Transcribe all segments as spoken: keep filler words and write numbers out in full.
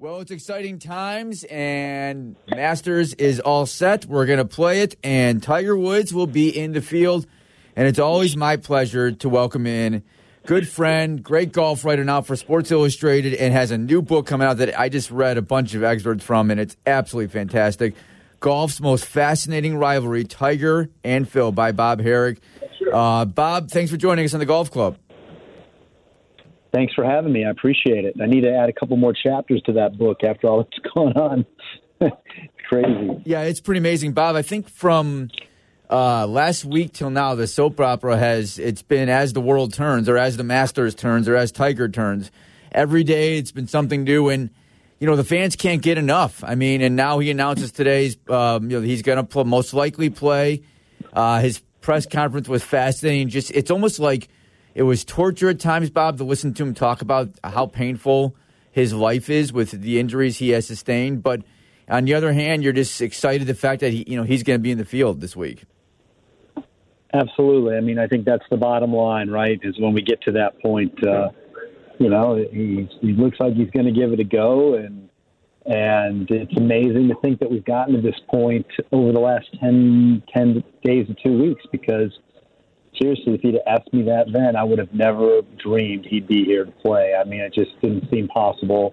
Well, it's exciting times, and Masters is all set. We're going to play it, and Tiger Woods will be in the field. And it's always my pleasure to welcome in good friend, great golf writer now for Sports Illustrated, and has a new book coming out that I just read a bunch of excerpts from, and it's absolutely fantastic. Golf's Most Fascinating Rivalry, Tiger and Phil by Bob Harig. Uh, Bob, thanks for joining us on the Golf Club. Thanks for having me. I appreciate it. I need to add a couple more chapters to that book after all that's going on. Crazy. Yeah, it's pretty amazing, Bob. I think from uh, last week till now, the soap opera has, it's been as the world turns or as the Masters turns or as Tiger turns. Every day it's been something new, and, you know, the fans can't get enough. I mean, and now he announces today's, um, you know, he's going to most likely play. Uh, his press conference was fascinating. Just, it's almost like, it was torture at times, Bob, to listen to him talk about how painful his life is with the injuries he has sustained. But on the other hand, you're just excited the fact that he, you know, he's going to be in the field this week. Absolutely. I mean, I think that's the bottom line, right, is when we get to that point, uh, you know, he, he looks like he's going to give it a go. And and it's amazing to think that we've gotten to this point over the last ten, ten days or two weeks because – seriously, if he'd have asked me that then, I would have never dreamed he'd be here to play. I mean, it just didn't seem possible,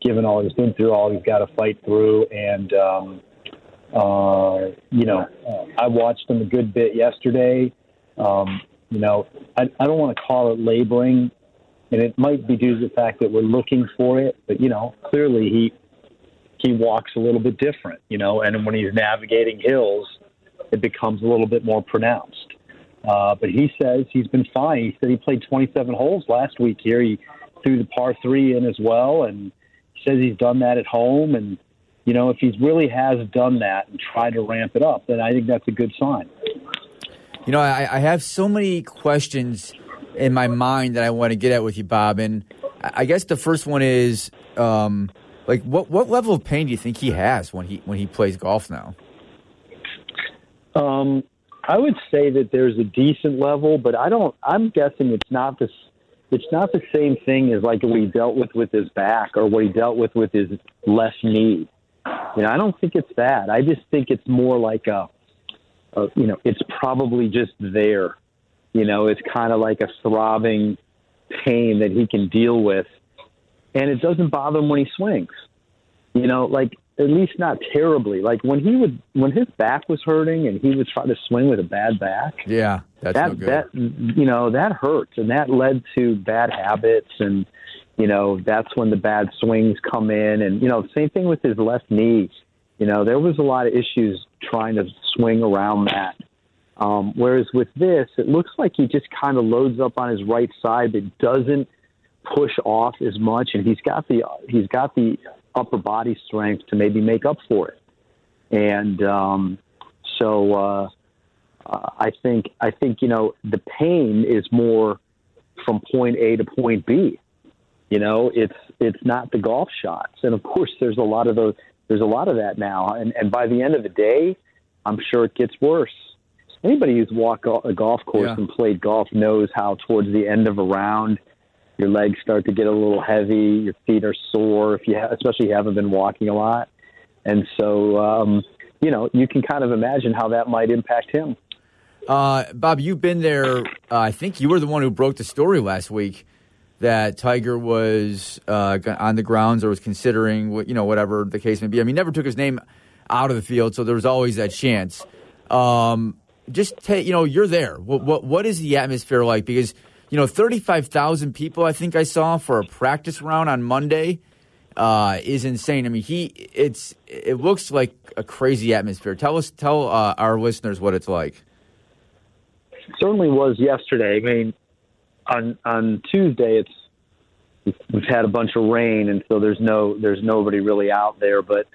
given all he's been through, all he's got to fight through. And, um, uh, you know, I watched him a good bit yesterday. Um, you know, I, I don't want to call it laboring, and it might be due to the fact that we're looking for it. But, you know, clearly he he walks a little bit different, you know, and when he's navigating hills, it becomes a little bit more pronounced. Uh, but he says he's been fine. He said he played twenty-seven holes last week here. He threw the par three in as well, and he says he's done that at home. And, you know, if he really has done that and tried to ramp it up, then I think that's a good sign. You know, I, I have so many questions in my mind that I want to get at with you, Bob. And I guess the first one is, um, like, what what level of pain do you think he has when he when he plays golf now? Um. I would say that there's a decent level, but I don't. I'm guessing it's not this. It's not the same thing as like what he dealt with with his back or what he dealt with with his left knee. You know, I don't think it's that. I just think it's more like a, a you know, it's probably just there. You know, it's kind of like a throbbing pain that he can deal with, and it doesn't bother him when he swings. You know, like. At least not terribly. Like when he would, when his back was hurting and he would try to swing with a bad back. Yeah, that's that, no good. That, you know, that hurts, and that led to bad habits, and you know that's when the bad swings come in. And you know, same thing with his left knee. You know, there was a lot of issues trying to swing around that. Um, whereas with this, it looks like he just kind of loads up on his right side, but doesn't push off as much, and he's got the he's got the upper body strength to maybe make up for it. And um, so uh, I think, I think, you know, the pain is more from point A to point B. You know, it's, it's not the golf shots. And of course there's a lot of those, there's a lot of that now. And, and by the end of the day, I'm sure it gets worse. Anybody who's walked a golf course yeah. and played golf knows how towards the end of a round, your legs start to get a little heavy. Your feet are sore, if you have, especially if you haven't been walking a lot. And so, um, you know, you can kind of imagine how that might impact him. Uh, Bob, you've been there. Uh, I think you were the one who broke the story last week that Tiger was uh, on the grounds or was considering, you know, whatever the case may be. I mean, never took his name out of the field, so there was always that chance. Um, just, ta- you know, you're there. What, what, what is the atmosphere like? Because you know, thirty-five thousand people I think I saw for a practice round on Monday uh, is insane. I mean, he it's it looks like a crazy atmosphere. Tell us, tell uh, our listeners what it's like. It certainly was yesterday. I mean, on on Tuesday, it's we've had a bunch of rain, and so there's no there's nobody really out there. But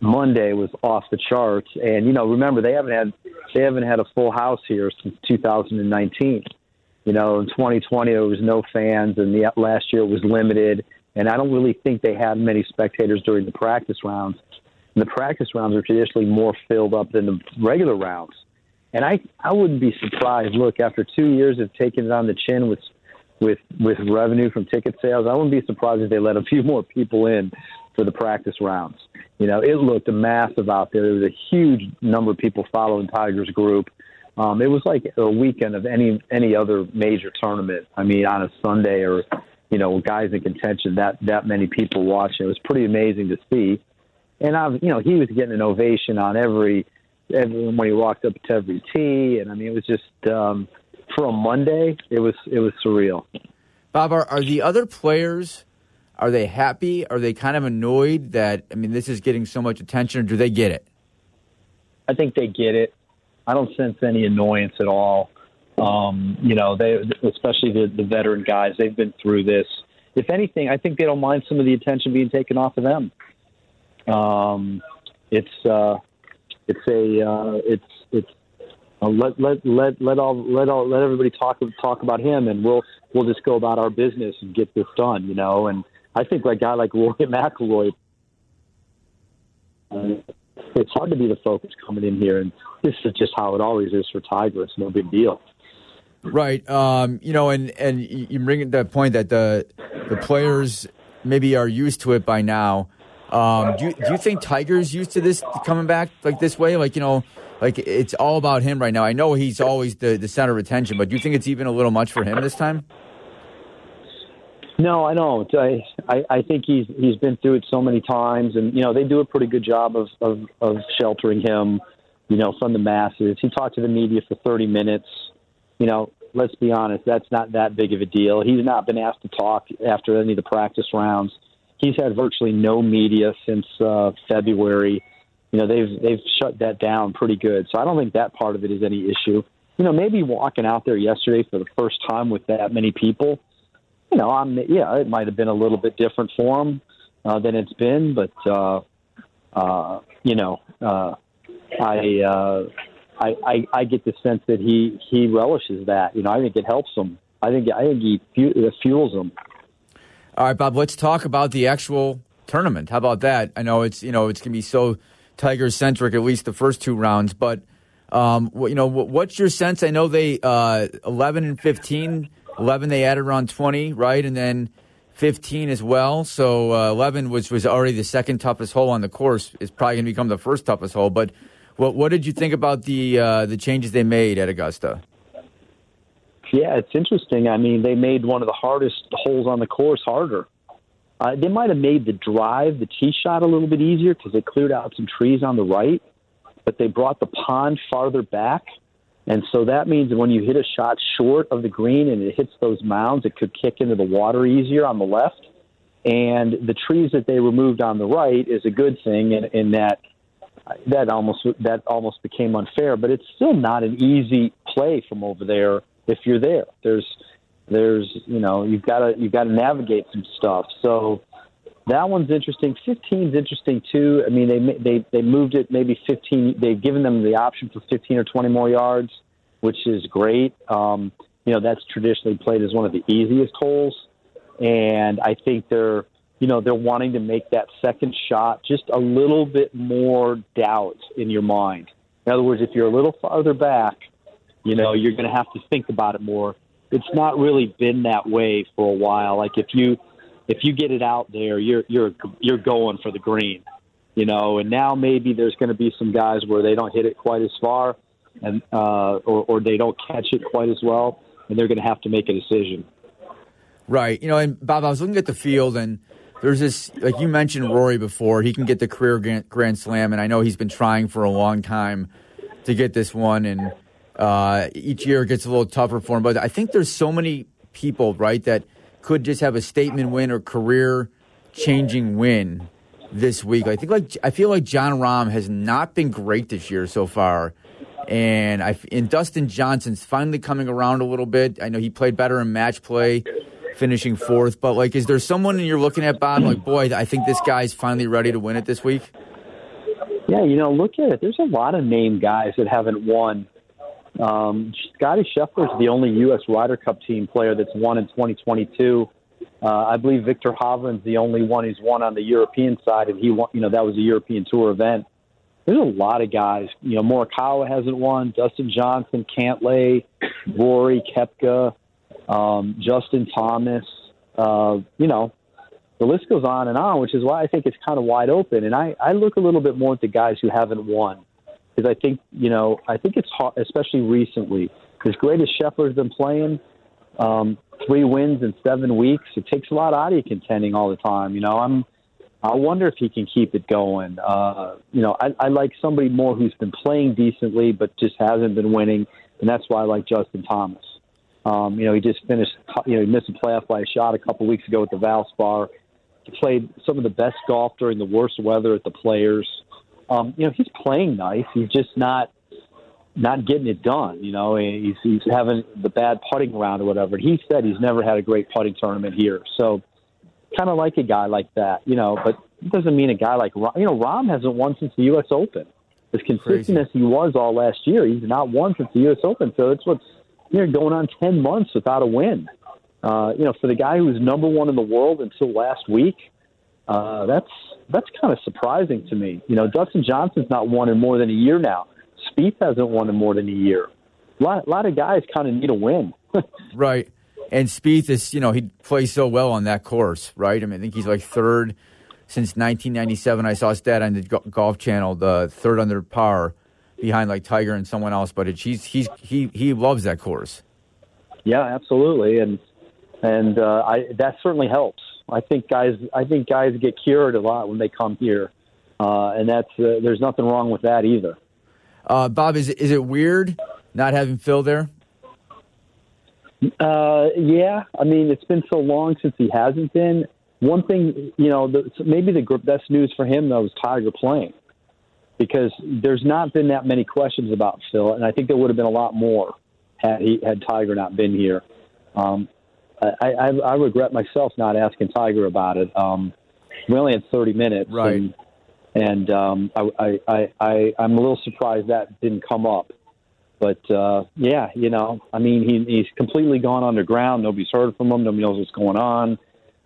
Monday was off the charts, and you know, remember they haven't had they haven't had a full house here since two thousand nineteen. You know, in twenty twenty, there was no fans, and the, last year it was limited. And I don't really think they had many spectators during the practice rounds. And the practice rounds are traditionally more filled up than the regular rounds. And I, I wouldn't be surprised. Look, after two years of taking it on the chin with, with, with revenue from ticket sales, I wouldn't be surprised if they let a few more people in for the practice rounds. You know, it looked massive out there. There was a huge number of people following Tiger's group. Um, it was like a weekend of any any other major tournament. I mean, on a Sunday or, you know, guys in contention, that, that many people watching. It was pretty amazing to see. And, I, you know, he was getting an ovation on every, every when he walked up to every tee. And, I mean, it was just um, for a Monday, it was it was surreal. Bob, are, are the other players, are they happy? Are they kind of annoyed that, I mean, this is getting so much attention, or do they get it? I think they get it. I don't sense any annoyance at all. Um, you know, they, especially the, the veteran guys, they've been through this. If anything, I think they don't mind some of the attention being taken off of them. Um, it's uh, it's a uh, it's it's uh, let let let let all let all let everybody talk talk about him, and we'll we'll just go about our business and get this done. You know, and I think like a guy like Roy McIlroy. Uh, It's hard to be the focus coming in here, and this is just how it always is for Tiger. It's no big deal. Right. Um, you know, and, and you bring that point that the the players maybe are used to it by now. Um, do, you, do you think Tiger's used to this coming back like this way? Like, you know, like it's all about him right now. I know he's always the, the center of attention, but do you think it's even a little much for him this time? No, I don't. I, I, I think he's he's been through it so many times, and you know they do a pretty good job of, of, of sheltering him, you know, from the masses. He talked to the media for thirty minutes. You know, let's be honest, that's not that big of a deal. He's not been asked to talk after any of the practice rounds. He's had virtually no media since uh, February. You know, they've they've shut that down pretty good. So I don't think that part of it is any issue. You know, maybe walking out there yesterday for the first time with that many people. You know, I'm, yeah, it might have been a little bit different for him uh, than it's been, but, uh, uh, you know, uh, I, uh, I, I I get the sense that he, he relishes that. You know, I think it helps him. I think I think he it fuels him. All right, Bob, let's talk about the actual tournament. How about that? I know it's, you know, it's going to be so Tiger-centric, at least the first two rounds, but, um, you know, what's your sense? I know they uh, eleven and fifteen – eleven they added around twenty, right? And then fifteen as well. So uh, eleven, which was already the second toughest hole on the course, is probably going to become the first toughest hole. But what what did you think about the uh, the changes they made at Augusta? Yeah, it's interesting. I mean, they made one of the hardest holes on the course harder. Uh, they might have made the drive, the tee shot a little bit easier because they cleared out some trees on the right, but they brought the pond farther back. And so that means when you hit a shot short of the green and it hits those mounds, it could kick into the water easier on the left. And the trees that they removed on the right is a good thing in, in that that almost that almost became unfair. But it's still not an easy play from over there if you're there. There's there's you know you've got to you've got to navigate some stuff. So that one's interesting. fifteen's interesting too. I mean, they they they moved it maybe fifteen. They've given them the option for fifteen or twenty more yards, which is great. Um, you know, that's traditionally played as one of the easiest holes, and I think they're you know they're wanting to make that second shot just a little bit more doubt in your mind. In other words, if you're a little farther back, you know you're going to have to think about it more. It's not really been that way for a while. Like if you If you get it out there, you're you're you're going for the green, you know. And now maybe there's going to be some guys where they don't hit it quite as far, and uh, or or they don't catch it quite as well, and they're going to have to make a decision. Right, you know. And Bob, I was looking at the field, and there's this, like you mentioned, Rory before. He can get the career grand, grand slam, and I know he's been trying for a long time to get this one, and uh, each year it gets a little tougher for him. But I think there's so many people, right, that could just have a statement win or career-changing win this week. I think, like, I feel like John Rahm has not been great this year so far, and I and Dustin Johnson's finally coming around a little bit. I know he played better in match play, finishing fourth. But like, is there someone you're looking at, Bob? Like, boy, I think this guy's finally ready to win it this week. Yeah, you know, look at it. There's a lot of named guys that haven't won. Um, Scotty Scheffler is the only U S Ryder Cup team player that's won in twenty twenty-two. Uh, I believe Victor Hovland's the only one who's won on the European side, and he won, you know, that was a European Tour event. There's a lot of guys. You know, Morikawa hasn't won. Dustin Johnson, Cantlay, Rory, Koepka, um, Justin Thomas. Uh, you know, the list goes on and on, which is why I think it's kind of wide open. And I, I look a little bit more at the guys who haven't won, because I think, you know, I think it's hard, especially recently. As great as Scheffler's been playing, um, three wins in seven weeks, it takes a lot out of you contending all the time. You know, I'm, I wonder if he can keep it going. Uh, you know, I, I like somebody more who's been playing decently but just hasn't been winning, and that's why I like Justin Thomas. Um, you know, he just finished, you know, he missed a playoff by a shot a couple weeks ago at the Valspar. He played some of the best golf during the worst weather at the Players. Um, you know, he's playing nice. He's just not not getting it done. You know, he's, he's having the bad putting round or whatever. He said he's never had a great putting tournament here. So kind of like a guy like that, you know, but it doesn't mean a guy like, you know, Rahm hasn't won since the U S. Open. As consistent Crazy. as he was all last year, he's not won since the U S. Open. So it's what's, you know, going on ten months without a win. Uh, you know, for the guy who was number one in the world until last week, uh, that's that's kind of surprising to me. You know, Dustin Johnson's not won in more than a year now. Spieth hasn't won in more than a year. A lot, a lot of guys kind of need a win. Right. And Spieth is, you know, he plays so well on that course, right? I mean, I think he's like third since nineteen ninety-seven. I saw a stat on the Go- Golf Channel, the third under par behind like Tiger and someone else. But it's, he's, he's, he he loves that course. Yeah, absolutely. And and uh, I, that certainly helps. I think guys I think guys get cured a lot when they come here. Uh, and that's uh, there's nothing wrong with that either. Uh, Bob, is, is it weird not having Phil there? Uh, yeah. I mean, it's been so long since he hasn't been. One thing, you know, the, maybe the best news for him, though, was Tiger playing, because there's not been that many questions about Phil, and I think there would have been a lot more had he, had Tiger not been here. Um, I, I, I regret myself not asking Tiger about it. Um, we only had thirty minutes. Right. And, And um, I, I, I, I, I'm a little surprised that didn't come up. But, uh, yeah, you know, I mean, he, he's completely gone underground. Nobody's heard from him. Nobody knows what's going on.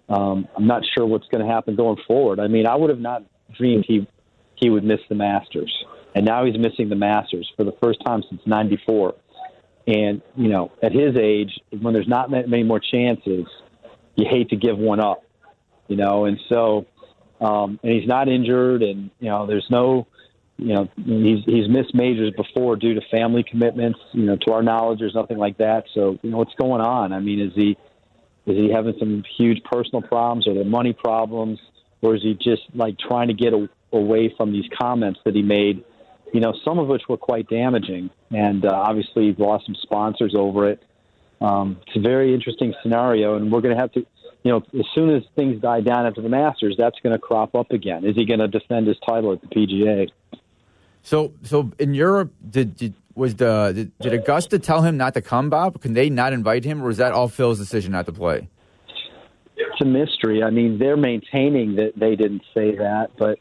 Um, I'm not sure what's going to happen going forward. I mean, I would have not dreamed he he would miss the Masters. And now he's missing the Masters for the first time since ninety-four. And, you know, at his age, when there's not many more chances, you hate to give one up, you know, and so... Um, and he's not injured, and, you know, there's no, you know, he's he's missed majors before due to family commitments. You know, to our knowledge, there's nothing like that. So, you know, what's going on? I mean, is he is he having some huge personal problems, or the money problems, or is he just like trying to get a, away from these comments that he made? You know, some of which were quite damaging, and uh, obviously he's lost some sponsors over it. Um, it's a very interesting scenario, and we're going to have to. You know, as soon as things die down after the Masters, that's going to crop up again. Is he going to defend his title at the P G A? So, so in Europe, did, did was the did, did Augusta tell him not to come, Bob? Can they not invite him, or was that all Phil's decision not to play? It's a mystery. I mean, they're maintaining that they didn't say that, but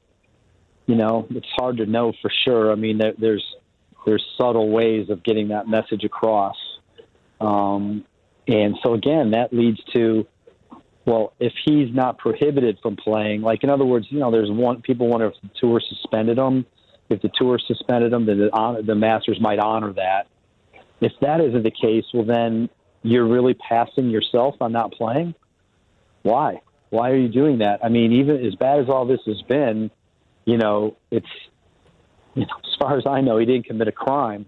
you know, it's hard to know for sure. I mean, there, there's there's subtle ways of getting that message across, um, and so again, that leads to. Well, if he's not prohibited from playing, like in other words, you know, there's one people wonder if the tour suspended him. If the tour suspended him, then the, the Masters might honor that. If that isn't the case, well, then you're really passing yourself on not playing. Why? Why are you doing that? I mean, even as bad as all this has been, you know, it's you know, as far as I know, he didn't commit a crime.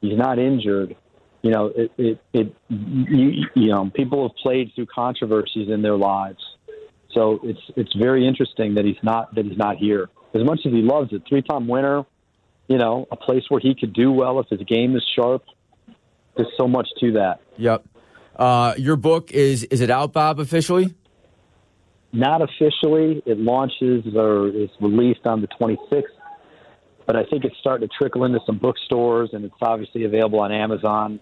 He's not injured. You know, it, it, it you, you know, people have played through controversies in their lives, so it's it's very interesting that he's not that he's not here. As much as he loves it, three-time winner, you know, a place where he could do well if his game is sharp. There's so much to that. Yep. Uh, your book is is it out, Bob? Officially? Not officially. It launches or is released on the twenty-sixth. But I think it's starting to trickle into some bookstores, and it's obviously available on Amazon.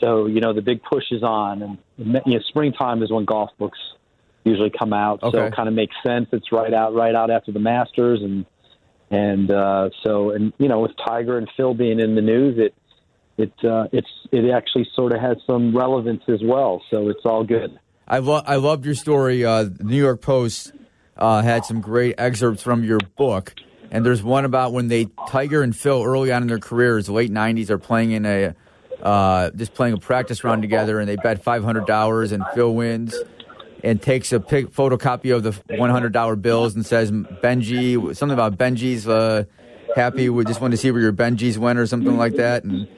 So, you know, the big push is on. And, you know, springtime is when golf books usually come out. Okay. So it kind of makes sense. It's right out right out after the Masters. And, and uh, so, and you know, with Tiger and Phil being in the news, it it uh, it's it actually sort of has some relevance as well. So it's all good. I, lo- I loved your story. Uh, the New York Post uh, had some great excerpts from your book. And there's one about when they Tiger and Phil early on in their careers, late nineties, are playing in a uh, just playing a practice round together, and they bet five hundred dollars, and Phil wins, and takes a pic, photocopy of the one hundred dollar bills and says, Benji, something about Benji's uh, happy. We just wanted to see where your Benji's went or something like that. And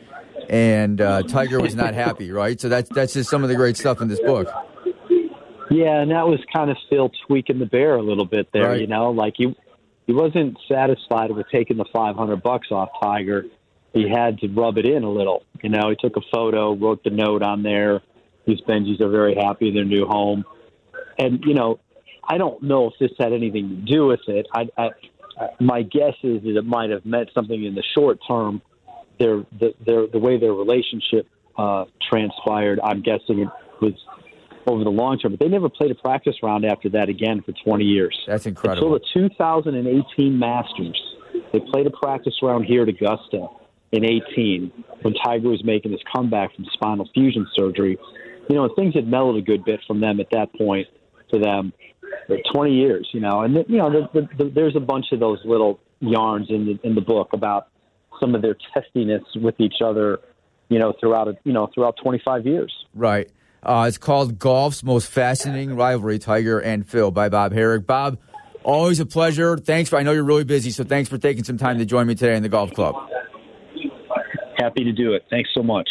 and uh, Tiger was not happy, right? So that's, that's just some of the great stuff in this book. Yeah, and that was kind of still tweaking the bear a little bit there, right. You know? Like, he, he wasn't satisfied with taking the five hundred bucks off Tiger. He had to rub it in a little. You know, he took a photo, wrote the note on there. These Benjis are very happy in their new home. And, you know, I don't know if this had anything to do with it. I, I, my guess is that it might have meant something in the short term. Their, their, the way their relationship uh, transpired, I'm guessing it was over the long term. But they never played a practice round after that again for twenty years. That's incredible. Until the two thousand eighteen Masters, they played a practice round here at Augusta in eighteen when Tiger was making his comeback from spinal fusion surgery. You know, things had mellowed a good bit from them at that point. To them for twenty years, you know, and you know, the, the, the, there's a bunch of those little yarns in the in the book about some of their testiness with each other, you know, throughout a, you know throughout twenty-five years. Right. Uh, it's called Golf's Most Fascinating Rivalry: Tiger and Phil by Bob Harig. Bob, always a pleasure. Thanks for I know you're really busy, so thanks for taking some time to join me today in the golf club. Happy to do it. Thanks so much.